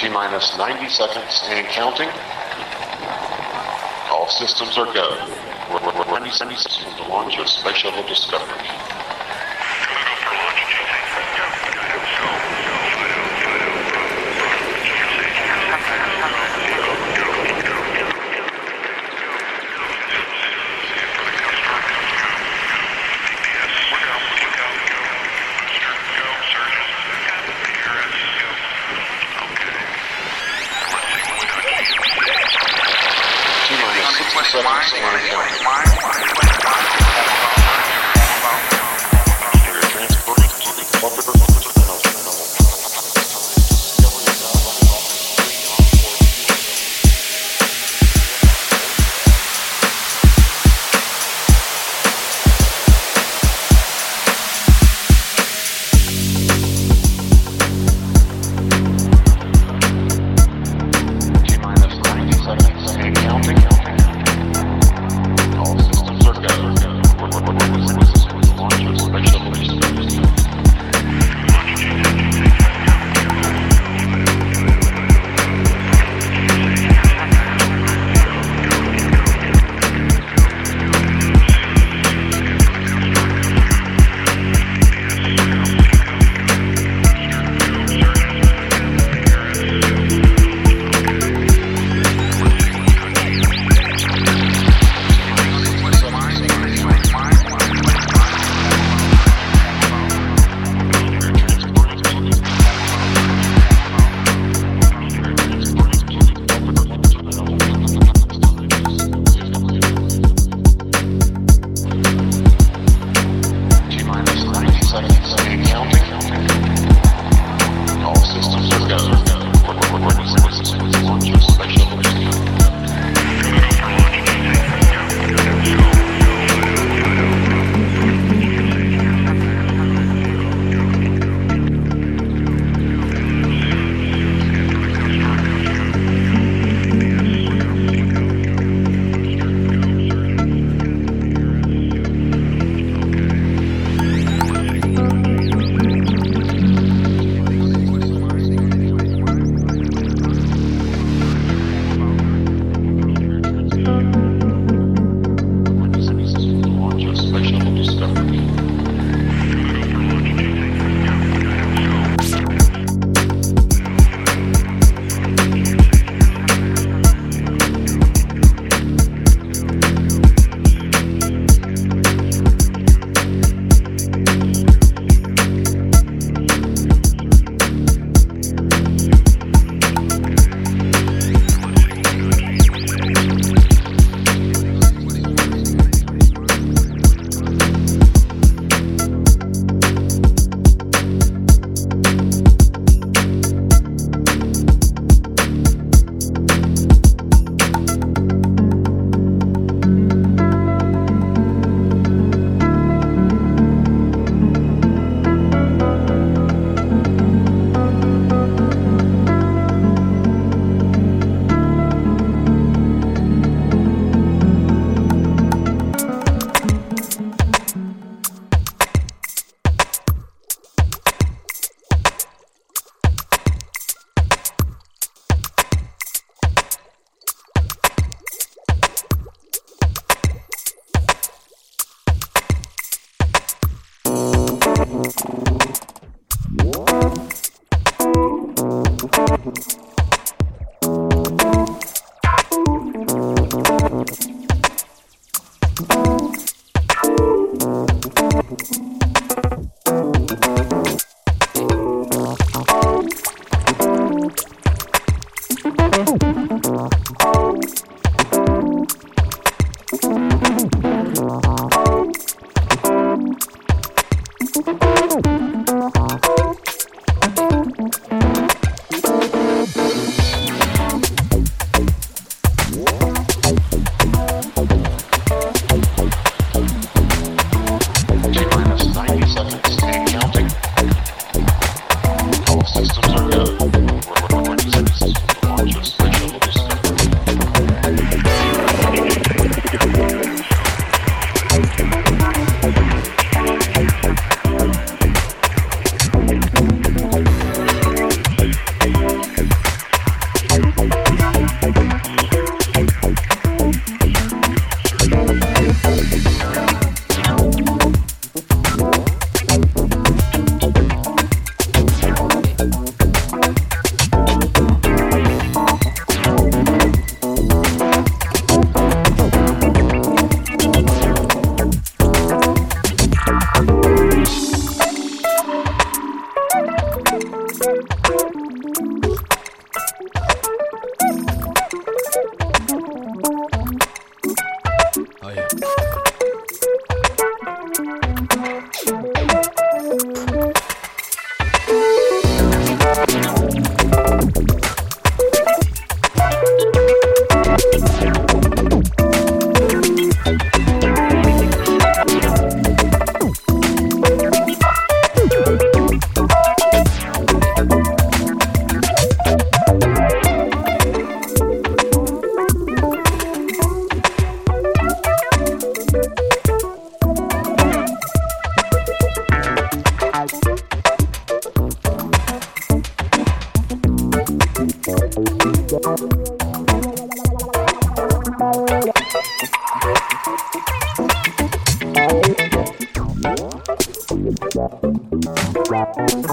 T-minus 90 seconds and counting. All systems are go. We're 90 seconds from the launch of Space Shuttle Discovery. चैतन्य महापुरुष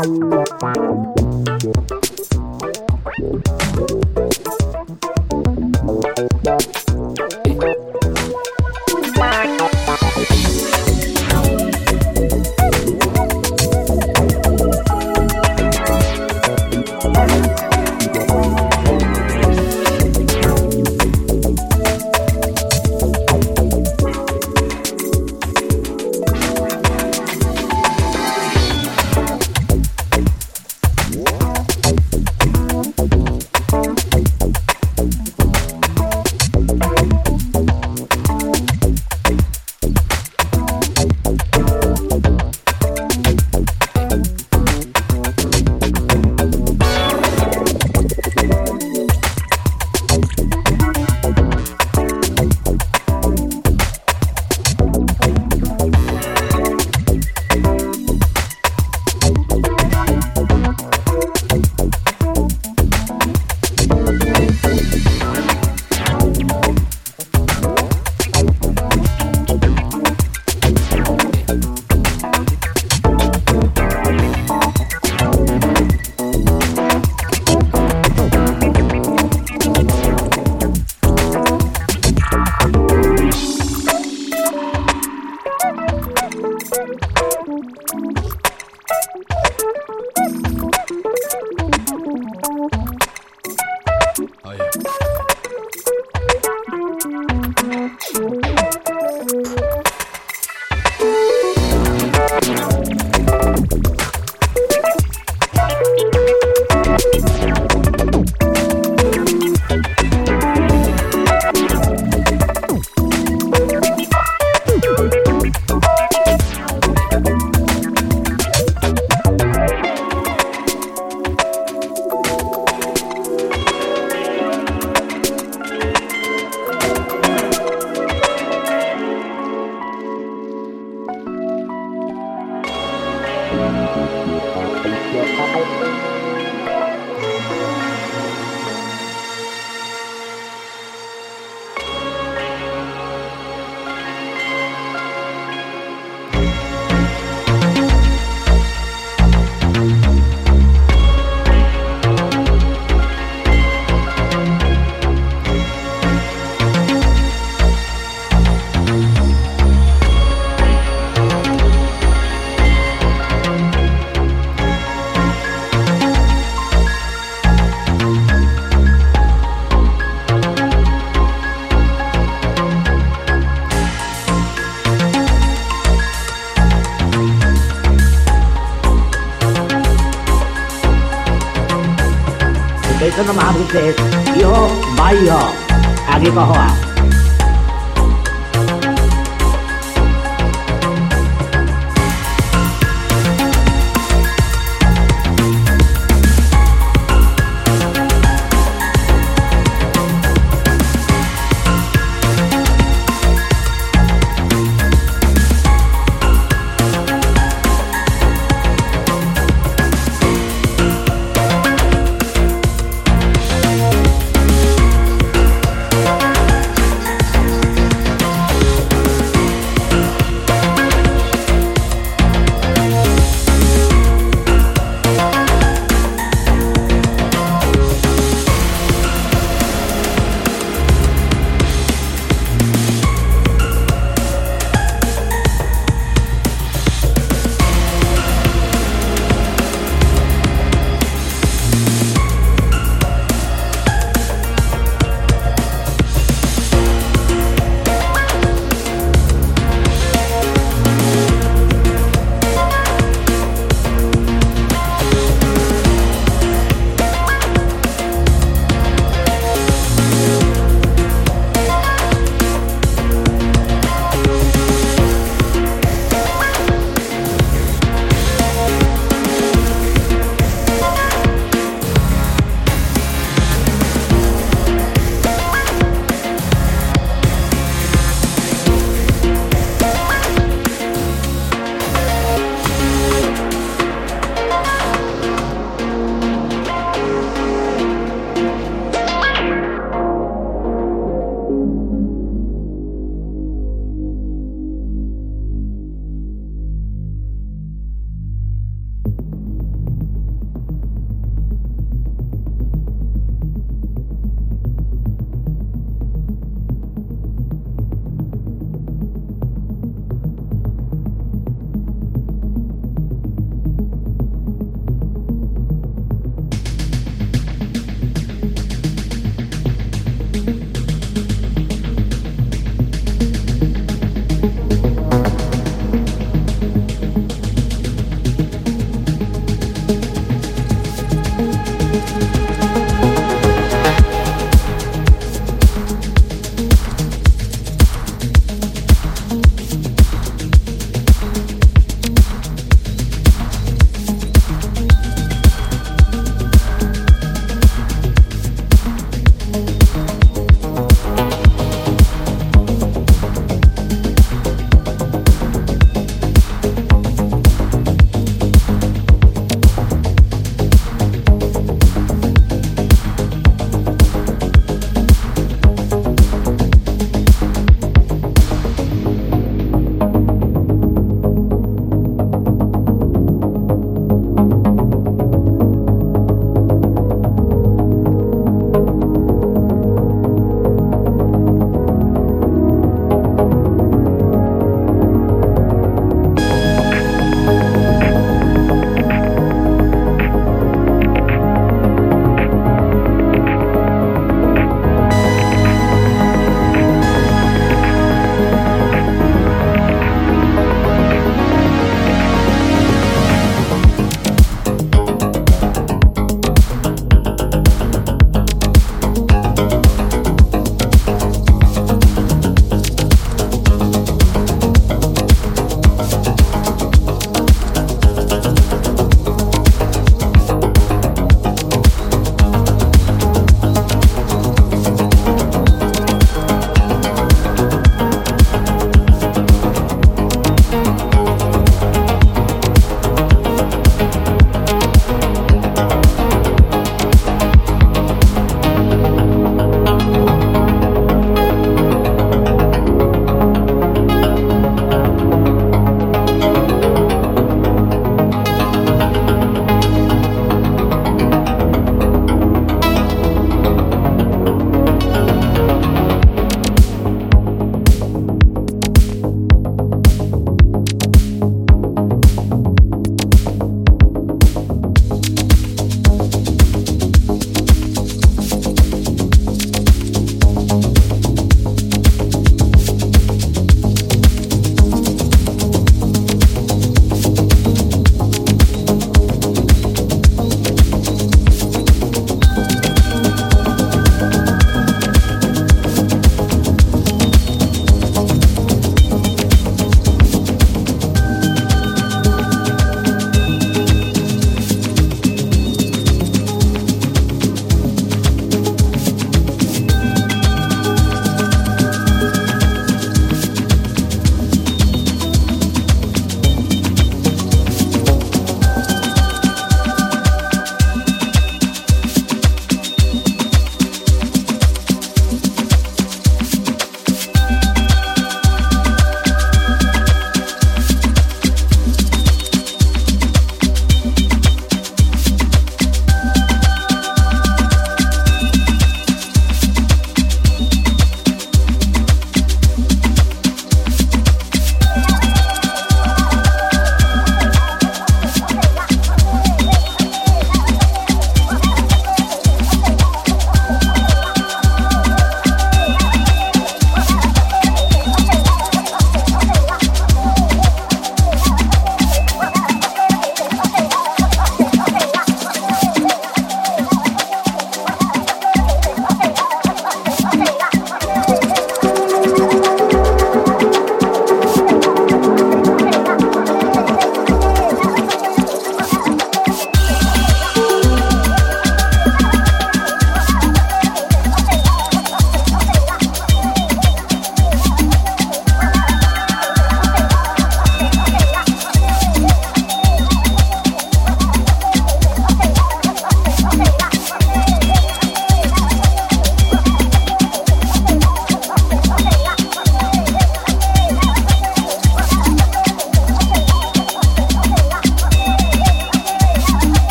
से यो भाई हो आगे कहो आप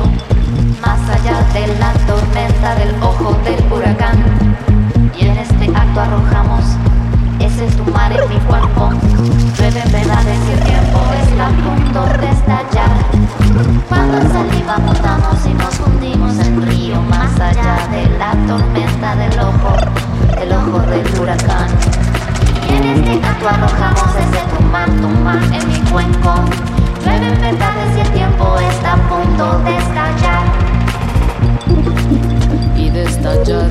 río, más allá de la tormenta, del ojo del huracán. Y en este acto arrojamos ese tumbar en mi cuerpo. Llueve pedales y el tiempo está a punto de estallar. Cuando en saliva mutamos y nos hundimos en río, más allá de la tormenta, del ojo del huracán. Y en este acto arrojamos ese tumbar en mi cuenco. Llueve pedales y el tiempo está a punto de estallar. Y de estallar.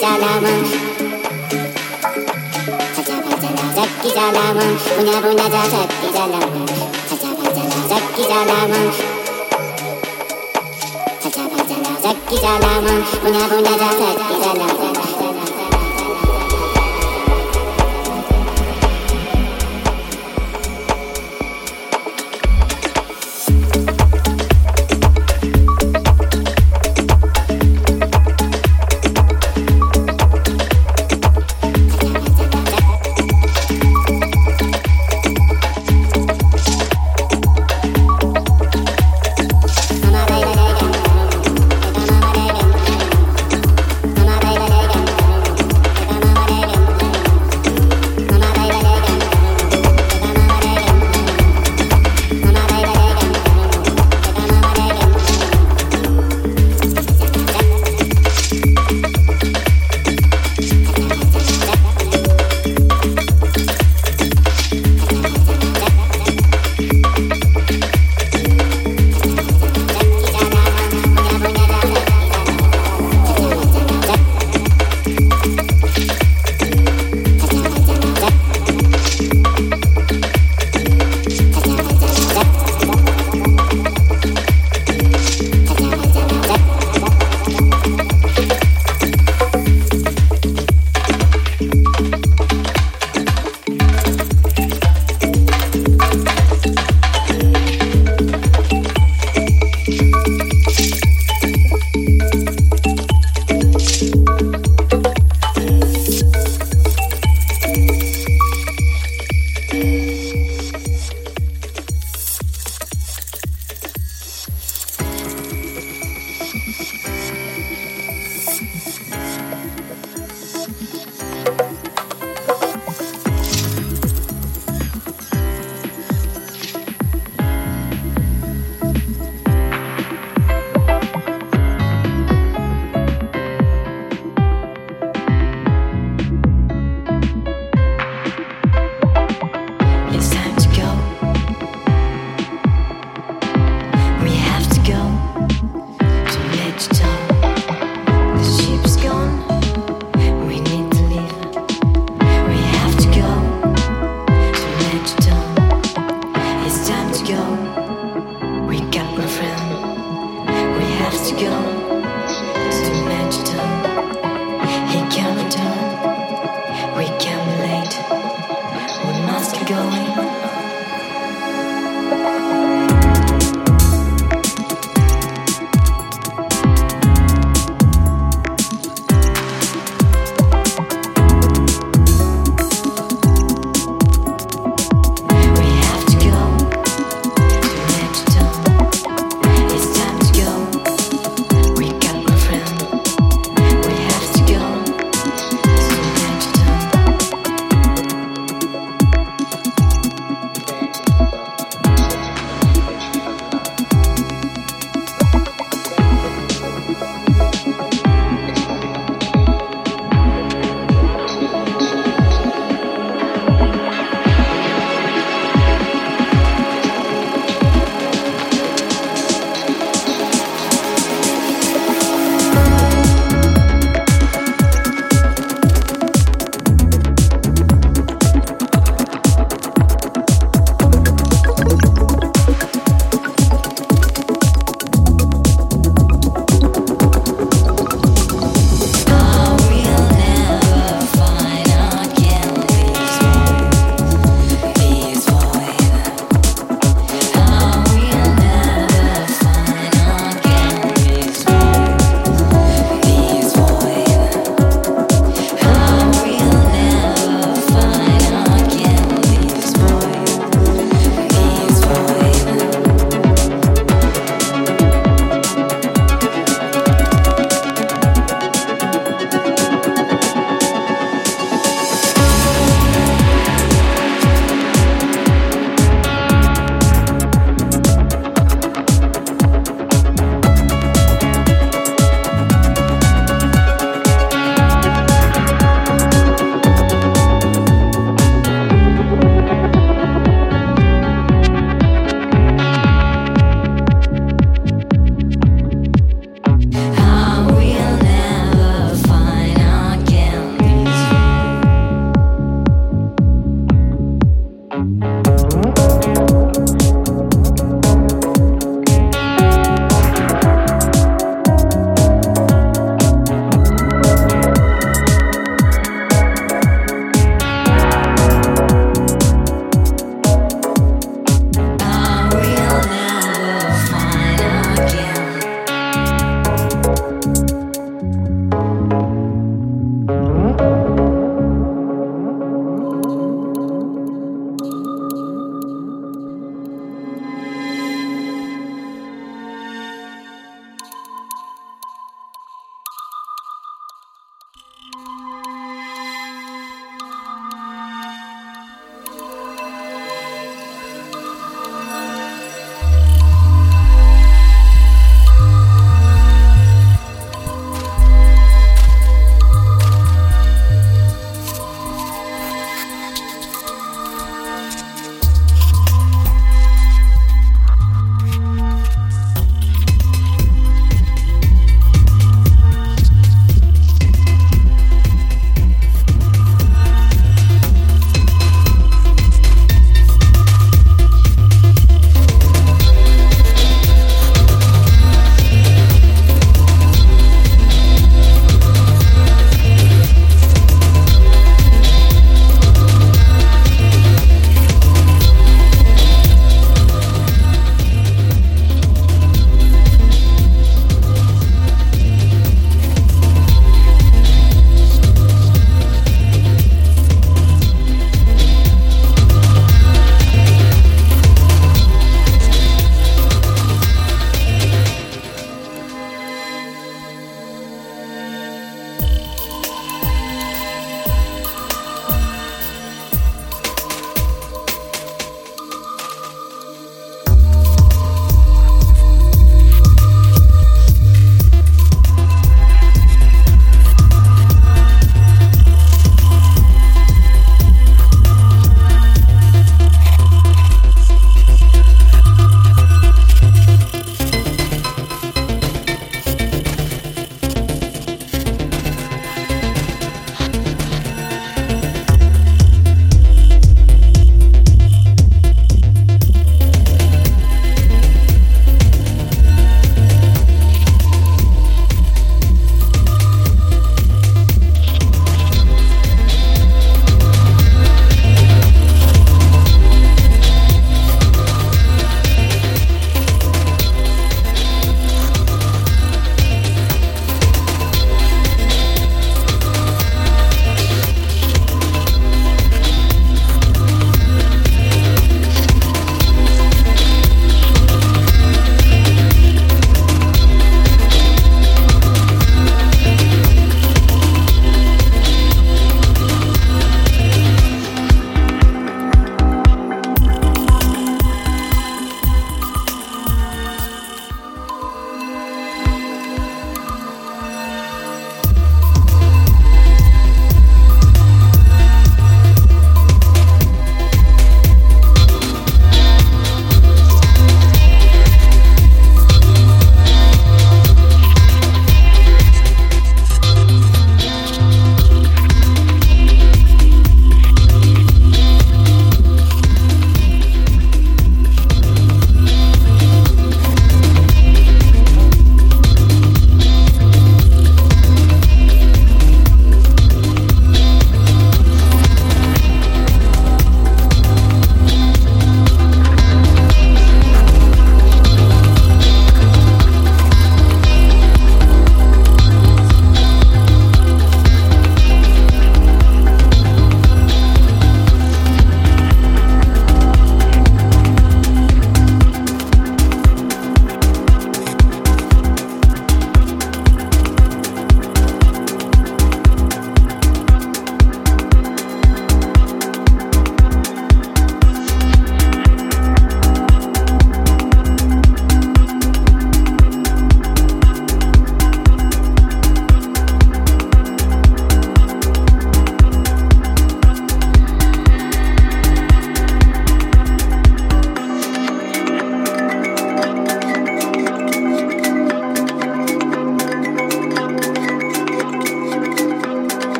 Jackie Salaman, Chacha Pajala Jackie Salaman, Bunya Bunya Jackie Salaman, Chacha Pajala Jackie Salaman, Chacha Pajala Jackie Salaman, Bunya Bunya Jackie Salaman.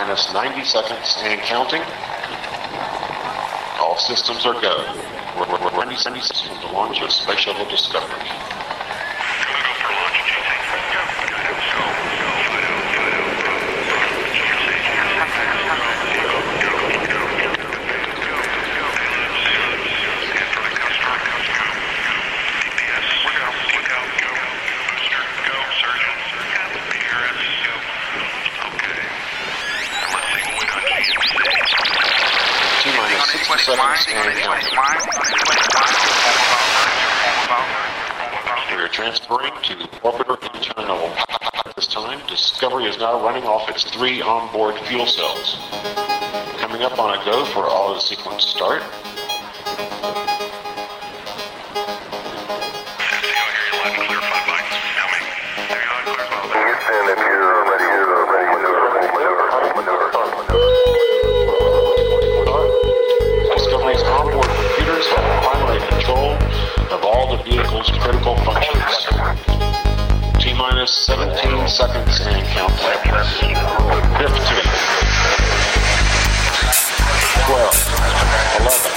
minus 90 seconds and counting. All systems are go. We're ready to launch your space shuttle Discovery. We're transferring to orbiter internal. At this time, Discovery is now running off its 3 onboard fuel cells. Coming up on a go for all of the sequence start. Critical functions. T-minus 17 seconds and counting. 15. 12. 11.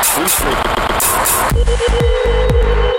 10. 9. 8. 7. 6. 5. Start. 2. 1. Boost.